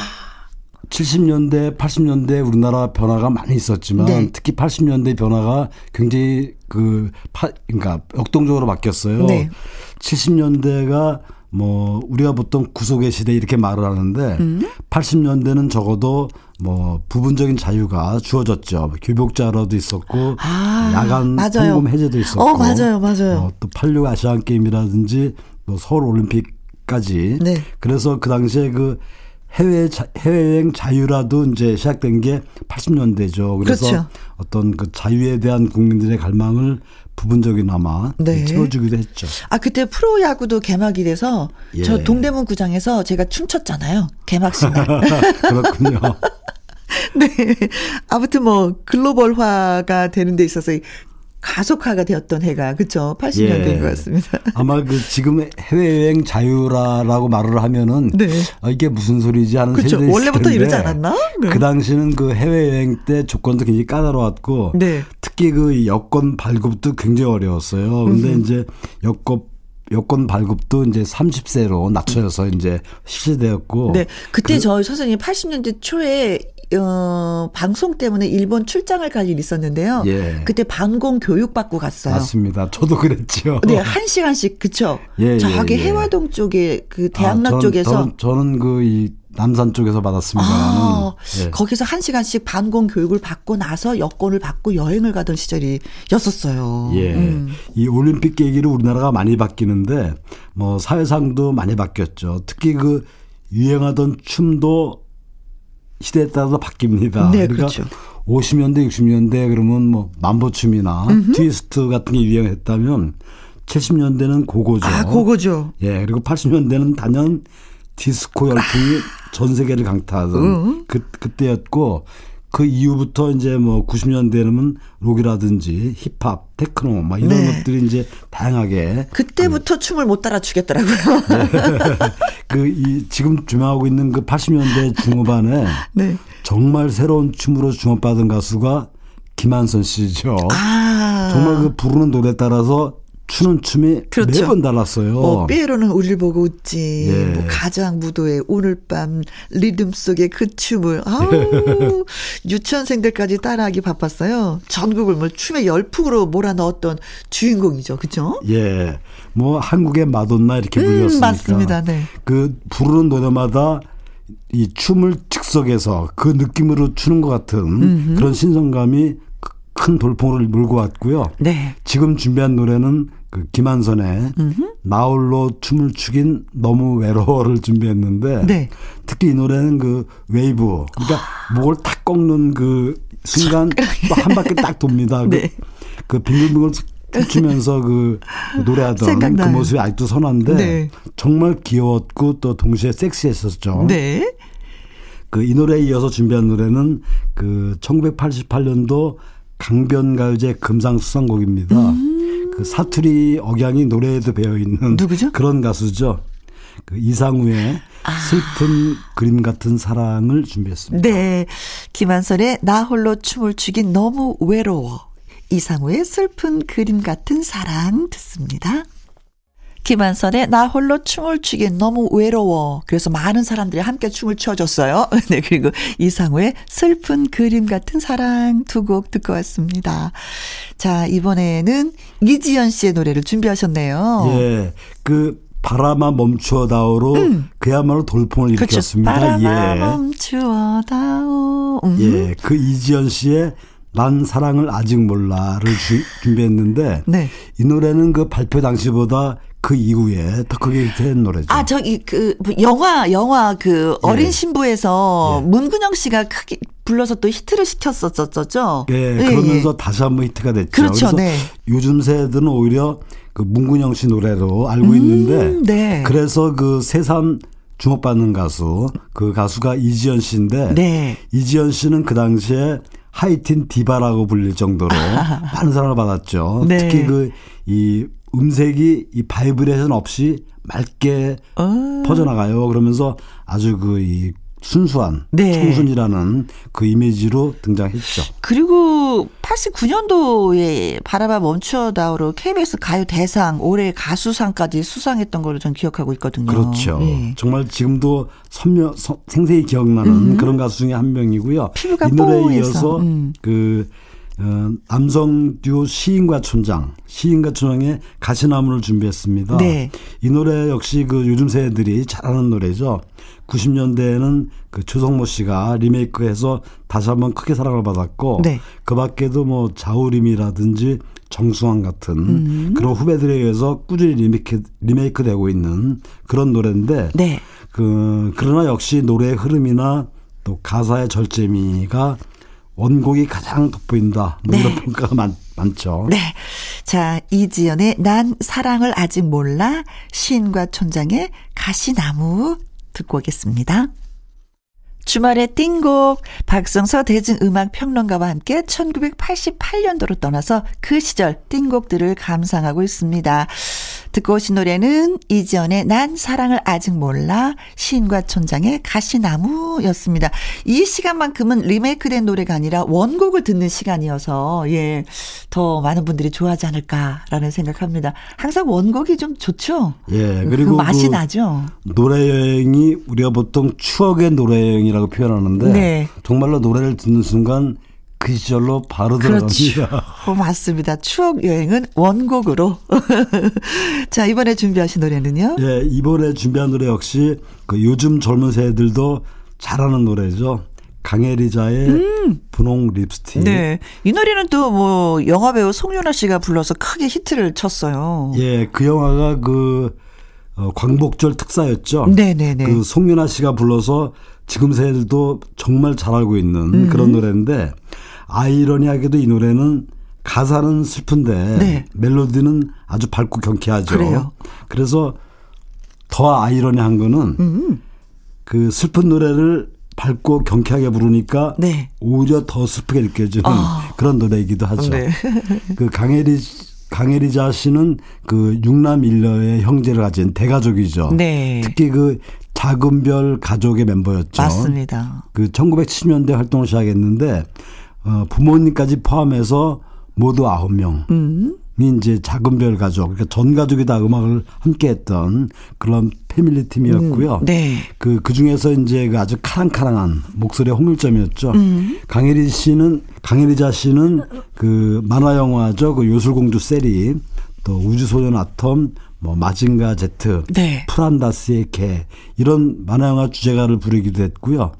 칠십 년대, 팔십 년대 우리나라 변화가 많이 있었지만 네, 특히 팔십 년대 변화가 굉장히 그 파, 그러니까 역동적으로 바뀌었어요. 네. 칠십 년대가 뭐 우리가 보통 구속의 시대 이렇게 말을 하는데 음? 팔십 년대는 적어도 뭐 부분적인 자유가 주어졌죠. 교복자라도 있었고 아, 야간 맞아요. 홍금 해제도 있었고 어, 맞아요, 맞아요. 어, 또 팔십육 아시안 게임이라든지 뭐 서울 올림픽까지. 네. 그래서 그 당시에 그 해외 자, 해외여행 자유라도 이제 시작된 게 팔십 년대죠. 그래서 그렇죠. 어떤 그 자유에 대한 국민들의 갈망을 부분적이나마 네, 채워주기도 했죠. 아, 그때 프로야구도 개막이 돼서 예, 저 동대문 구장에서 제가 춤췄잖아요. 개막식 날. 그렇군요. 네. 아무튼 뭐 글로벌화가 되는 데 있어서 가속화가 되었던 해가 그렇죠. 팔십 년대인 예, 것 같습니다. 아마 그 지금 해외여행 자유라라고 말을 하면은 네, 아, 이게 무슨 소리지 하는 그렇죠. 세대였을 텐데 원래부터 이러지 않았나? 그럼. 그 당시는 그 해외여행 때 조건도 굉장히 까다로웠고 네, 특히 그 여권 발급도 굉장히 어려웠어요. 그런데 음. 이제 여권 여권 발급도 이제 삼십 세로 낮춰져서 음. 이제 실시되었고. 네, 그때 그, 저 선생님 팔십 년대 초에 어, 방송 때문에 일본 출장을 갈 일이 있었는데요. 예. 그때 방공 교육받고 갔어요. 맞습니다. 저도 그랬죠. 네, 한 시간씩, 그쵸? 예, 저기 예, 예. 해화동 쪽에, 그 대학로 아, 쪽에서. 저는, 저는 그 이 남산 쪽에서 받았습니다. 아, 예. 거기서 한 시간씩 반공 교육을 받고 나서 여권을 받고 여행을 가던 시절이었었어요. 예. 음. 이 올림픽 계기로 우리나라가 많이 바뀌는데, 뭐, 사회상도 많이 바뀌었죠. 특히 그 유행하던 춤도 시대에 따라서 바뀝니다. 네, 그러니까 그렇죠. 오십 년대, 육십 년대 그러면 뭐 만보춤이나 음흠. 트위스트 같은 게 유행했다면 칠십 년대는 고고죠. 아, 고고죠. 예, 그리고 팔십 년대는 단연 디스코 열풍이 아. 전 세계를 강타하던 음. 그 그때였고 그 이후부터 이제 뭐 구십 년대는 록이라든지 힙합, 테크노 막 이런 네, 것들이 이제 다양하게 그때부터 아니, 춤을 못 따라 추겠더라고요. 네. 그 이 지금 주목하고 있는 그 팔십 년대 중후반에 네, 정말 새로운 춤으로 주목받은 가수가 김한선 씨죠. 아. 정말 그 부르는 노래 따라서 추는 춤이 그렇죠. 매번 달랐어요. 뭐 삐에로는 우리를 보고 웃지. 예. 뭐 가장 무도의 오늘 밤 리듬 속의 그 춤을 아우 유치원생들까지 따라하기 바빴어요. 전국을 뭐 춤의 열풍으로 몰아넣었던 주인공이죠. 그렇죠? 예. 뭐 한국의 마돈나 이렇게 불렸으니까. 음, 맞습니다. 네. 그 부르는 노래마다 이 춤을 즉석에서 그 느낌으로 추는 것 같은 음흠. 그런 신선감이 큰 돌풍을 몰고 왔고요. 네. 지금 준비한 노래는 그 김한선의 음흠. 나홀로 춤을 추긴 너무 외로워를 준비했는데 네. 특히 이 노래는 그 웨이브 그러니까 아. 목을 탁 꺾는 그 순간 한 바퀴 딱 돕니다. 네. 그, 그 빙글빙글 춤추면서 그 노래하던 생각나요. 그 모습이 아직도 선한데 네. 정말 귀여웠고 또 동시에 섹시했었죠. 네. 그 이 노래에 이어서 준비한 노래는 그 천구백팔십팔 년도 강변가요제 금상수상곡입니다. 음. 그 사투리 억양이 노래에도 배어있는 누구죠? 그런 가수죠. 그 이상우의 아. 슬픈 그림 같은 사랑을 준비했습니다. 네. 김한선의 나 홀로 춤을 추긴 너무 외로워. 이상우의 슬픈 그림 같은 사랑 듣습니다. 김한선의 나 홀로 춤을 추긴 너무 외로워. 그래서 많은 사람들이 함께 춤을 춰줬어요. 네, 그리고 이상우의 슬픈 그림 같은 사랑 두 곡 듣고 왔습니다. 자, 이번에는 이지연 씨의 노래를 준비하셨네요. 예, 그 바람아 멈추어다오로 음. 그야말로 돌풍을 그렇죠. 일으켰습니다. 바람아 예. 멈추어다오. 음. 예, 그 이지연 씨의 난 사랑을 아직 몰라를 주, 준비했는데 네. 이 노래는 그 발표 당시보다 그 이후에 더 크게 된 노래죠. 아, 저기 그 영화 영화 그 예. 어린 신부에서 예. 문근영 씨가 크게 불러서 또 히트를 시켰었었죠. 예, 예. 그러면서 예. 다시 한번 히트가 됐죠. 그렇죠. 그래서 네. 요즘 세대들은 오히려 그 문근영 씨 노래로 알고 음, 있는데 네. 그래서 그 새삼 주목받는 가수 그 가수가 이지연 씨인데 네. 이지연 씨는 그 당시에 하이틴 디바라고 불릴 정도로 많은 사랑을 받았죠. 네. 특히 그 이 음색이 이 바이브레이션 없이 맑게 어. 퍼져나가요. 그러면서 아주 그 이 순수한 네. 청순이라는 그 이미지로 등장했죠. 그리고 팔십구 년도에 바라봐 멈추어다오로 케이비에스 가요 대상 올해 가수상까지 수상했던 걸로 전 기억하고 있거든요. 그렇죠. 네. 정말 지금도 선명, 생생히 기억나는 음. 그런 가수 중에 한 명이고요. 피부가 이 노래에 뽀해서. 이어서 음. 그 어, 남성 듀오 시인과 촌장 시인과 촌장의 가시나무를 준비했습니다. 네. 이 노래 역시 그 요즘 세대들이 잘하는 노래죠. 구십 년대에는 그 조성모 씨가 리메이크해서 다시 한번 크게 사랑을 받았고 네. 그 밖에도 뭐 자우림이라든지 정수환 같은 음. 그런 후배들에 의해서 꾸준히 리메이크, 리메이크되고 있는 그런 노래인데 네. 그, 그러나 역시 노래의 흐름이나 또 가사의 절제미가 원곡이 가장 돋보인다. 뭐 네. 이런 평가가 많, 많죠. 네. 자, 이지연의 난 사랑을 아직 몰라 시인과 촌장의 가시나무 듣고 오겠습니다. 주말의 띵곡 박성서 대중음악평론가와 함께 천구백팔십팔 년도로 떠나서 그 시절 띵곡들을 감상하고 있습니다. 듣고 오신 노래는 이지연의 난 사랑을 아직 몰라 시인과 촌장의 가시나무였습니다. 이 시간만큼은 리메이크된 노래가 아니라 원곡을 듣는 시간이어서 예, 더 많은 분들이 좋아하지 않을까라는 생각합니다. 항상 원곡이 좀 좋죠. 예, 그리고 그 맛이 그 나죠. 노래 여행이 우리가 보통 추억의 노래 여행이라고 표현하는데 네. 정말로 노래를 듣는 순간 그 시절로 바로 들어갑니다. 그렇죠. 맞습니다. 추억 여행은 원곡으로. 자, 이번에 준비하신 노래는요? 예, 이번에 준비한 노래 역시 그 요즘 젊은 세대들도 잘하는 노래죠. 강혜리자의 음. 분홍 립스틱. 네, 이 노래는 또 뭐 영화 배우 송윤화 씨가 불러서 크게 히트를 쳤어요. 예, 그 영화가 그 어, 광복절 특사였죠. 네네네. 그 송윤화 씨가 불러서 지금 세대들도 정말 잘 알고 있는 음. 그런 노래인데. 아이러니하게도 이 노래는 가사는 슬픈데 네. 멜로디는 아주 밝고 경쾌하죠. 그래요. 그래서 더 아이러니한 거는 음. 그 슬픈 노래를 밝고 경쾌하게 부르니까 네. 오히려 더 슬프게 느껴지는 아. 그런 노래이기도 하죠. 네. 그 강혜리 강혜리자 씨는 그 육남 일녀의 형제를 가진 대가족이죠. 네. 특히 그 작은 별 가족의 멤버였죠. 맞습니다. 그 천구백칠십 년대 활동을 시작했는데. 어, 부모님까지 포함해서 모두 아홉 명. 음. 이제 작은 별 가족, 그러니까 전 가족이 다 음악을 함께 했던 그런 패밀리 팀이었고요. 음, 네. 그, 그 중에서 이제 아주 카랑카랑한 목소리의 호물점이었죠. 음. 강혜리 씨는, 강혜리자 씨는 그 만화영화죠. 그 요술공주 세리, 또 우주소년 아톰, 뭐 마징가 제트, 네. 프란다스의 개, 이런 만화영화 주제가를 부르기도 했고요.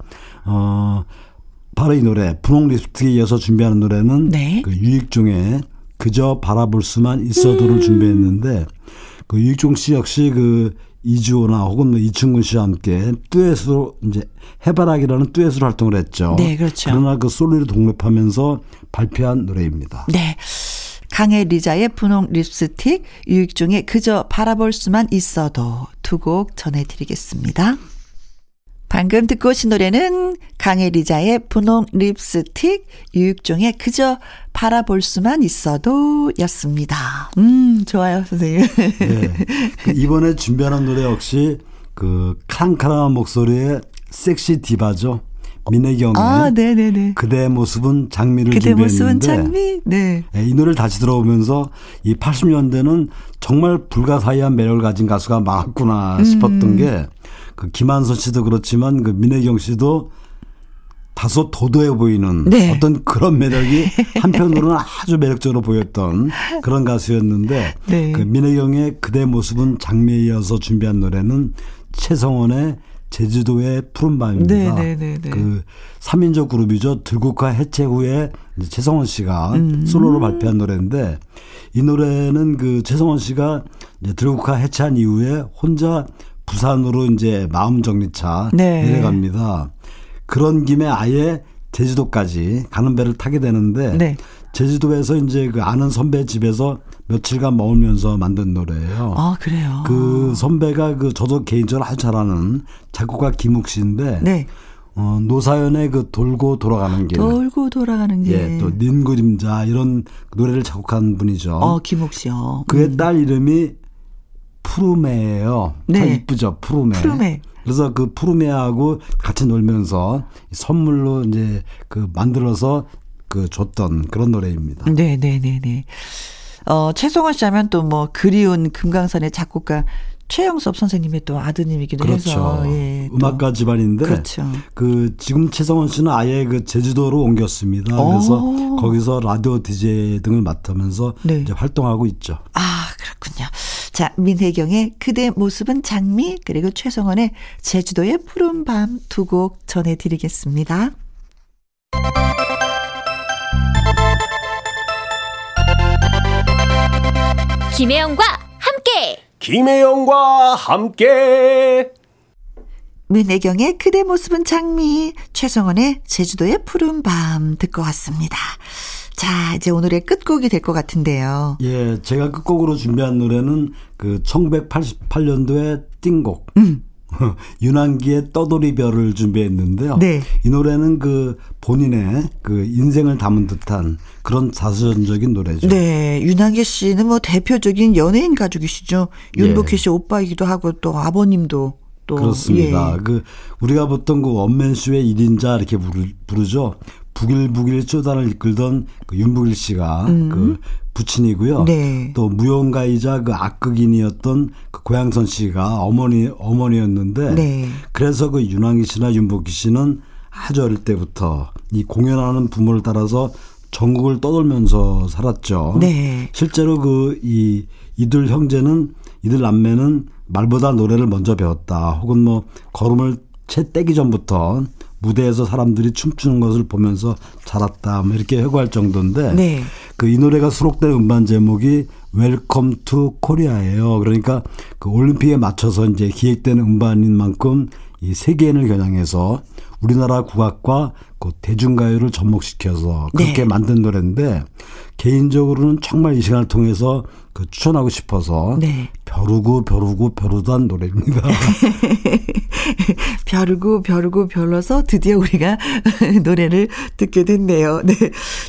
어, 바로 이 노래, 분홍 립스틱에 이어서 준비하는 노래는 네. 그 유익종의 그저 바라볼 수만 있어도를 음. 준비했는데, 그 유익종 씨 역시 그 이주호나 혹은 뭐 이충근 씨와 함께 듀엣으로 이제 해바라기라는 듀엣으로 활동을 했죠. 네, 그렇죠. 그러나 그 솔로로 독립하면서 발표한 노래입니다. 네. 강혜리자의 분홍 립스틱, 유익종의 그저 바라볼 수만 있어도 두 곡 전해드리겠습니다. 방금 듣고 오신 노래는 강혜리자의 분홍 립스틱, 유익종의 그저 바라볼 수만 있어도 였습니다. 음, 좋아요, 선생님. 네. 이번에 준비하는 노래 역시 그 캉카랑한 목소리의 섹시 디바죠. 민혜경의 아, 그대의 모습은 장미를 그대 준비했는데 그대 모습은 장미? 네. 이 노래를 다시 들어보면서 이 팔십 년대는 정말 불가사의한 매력을 가진 가수가 많았구나 싶었던 음. 게 그 김한선 씨도 그렇지만 그 민혜경 씨도 다소 도도해 보이는 네. 어떤 그런 매력이 한편으로는 아주 매력적으로 보였던 그런 가수였는데 네. 그 민혜경의 그대 모습은 장미에 이어서 준비한 노래는 최성원의 제주도의 푸른밤입니다. 그 삼 인조 그룹이죠. 들국화 해체 후에 최성원 씨가 음. 솔로로 발표한 노래인데 이 노래는 그 최성원 씨가 이제 들국화 해체한 이후에 혼자 부산으로 이제 마음 정리차 네. 내려갑니다. 그런 김에 아예 제주도까지 가는 배를 타게 되는데 네. 제주도에서 이제 그 아는 선배 집에서 며칠간 머물면서 만든 노래예요. 아, 그래요. 그 선배가 그 저도 개인적으로 아주 잘하는 작곡가 김욱 씨인데 네. 어, 노사연의 그 돌고 돌아가는 길. 돌고 돌아가는 길. 예, 또 닌 그림자 이런 노래를 작곡한 분이죠. 어, 김욱 씨요. 음. 그의 딸 이름이 푸르메예요. 네. 참 이쁘죠. 푸르메. 푸르메. 그래서 그 푸르메하고 같이 놀면서 선물로 이제 그 만들어서 그 줬던 그런 노래입니다. 네, 네, 네, 네. 어, 최성원 씨 하면 또 뭐 그리운 금강산의 작곡가 최영섭 선생님의 또 아드님이기도 그렇죠. 해서 예, 음악가 집안인데 그렇죠. 그 지금 최성원 씨는 아예 그 제주도로 옮겼습니다. 그래서 오. 거기서 라디오 디제이 등을 맡으면서 네. 이제 활동하고 있죠. 아, 그렇군요. 자, 민혜경의 그대 모습은 장미 그리고 최성원의 제주도의 푸른 밤 두 곡 전해드리겠습니다. 김혜영과 함께 김혜영과 함께 민혜경의 그대 모습은 장미 최성원의 제주도의 푸른 밤 듣고 왔습니다. 자, 이제 오늘의 끝곡이 될 것 같은데요. 예, 제가 끝곡으로 준비한 노래는 그 천구백팔십팔 년도의 띵곡 음. 윤항기의 떠돌이별을 준비했는데요. 네. 이 노래는 그 본인의 그 인생을 담은 듯한 그런 자서전적인 노래죠. 네. 윤항기 씨는 뭐 대표적인 연예인 가족이시죠. 윤복희 예. 씨 오빠이기도 하고 또 아버님도. 또 그렇습니다. 예. 그 우리가 보통 그 원맨쇼의 일 인자 이렇게 부르죠. 부길부길 쪼단을 이끌던 그 윤복일 씨가 음. 그 부친이고요. 네. 또 무용가이자 그 악극인이었던 그 고향선 씨가 어머니 어머니였는데 네. 그래서 그 윤항기 씨나 윤복희 씨는 아주 어릴 때부터 이 공연하는 부모를 따라서 전국을 떠돌면서 살았죠. 네. 실제로 그 이 이들 형제는 이들 남매는 말보다 노래를 먼저 배웠다. 혹은 뭐 걸음을 채 떼기 전부터 무대에서 사람들이 춤추는 것을 보면서 자랐다 이렇게 회고할 정도인데 네. 그 이 노래가 수록된 음반 제목이 웰컴 투 코리아예요. 그러니까 그 올림픽에 맞춰서 이제 기획된 음반인 만큼 이 세계인을 겨냥해서 우리나라 국악과 그 대중가요를 접목시켜서 그렇게 네. 만든 노래인데 개인적으로는 정말 이 시간을 통해서 그 추천하고 싶어서 네. 벼르고 벼르고 벼르던 노래입니다. 벼르고 벼르고 벼러서 드디어 우리가 노래를 듣게 됐네요. 네.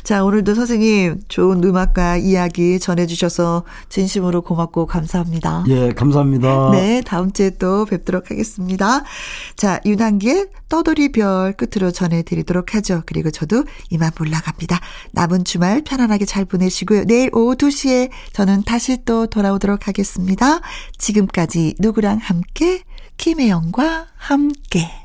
자, 오늘도 선생님 좋은 음악과 이야기 전해주셔서 진심으로 고맙고 감사합니다. 예, 감사합니다. 네, 다음 주에 또 뵙도록 하겠습니다. 자, 윤항기의 떠돌이별 끝으로 전해드리도록 드리도록 하죠. 그리고 저도 이만 물러갑니다. 남은 주말 편안하게 잘 보내시고요. 내일 오후 두 시에 저는 다시 또 돌아오도록 하겠습니다. 지금까지 누구랑 함께? 김혜영과 함께.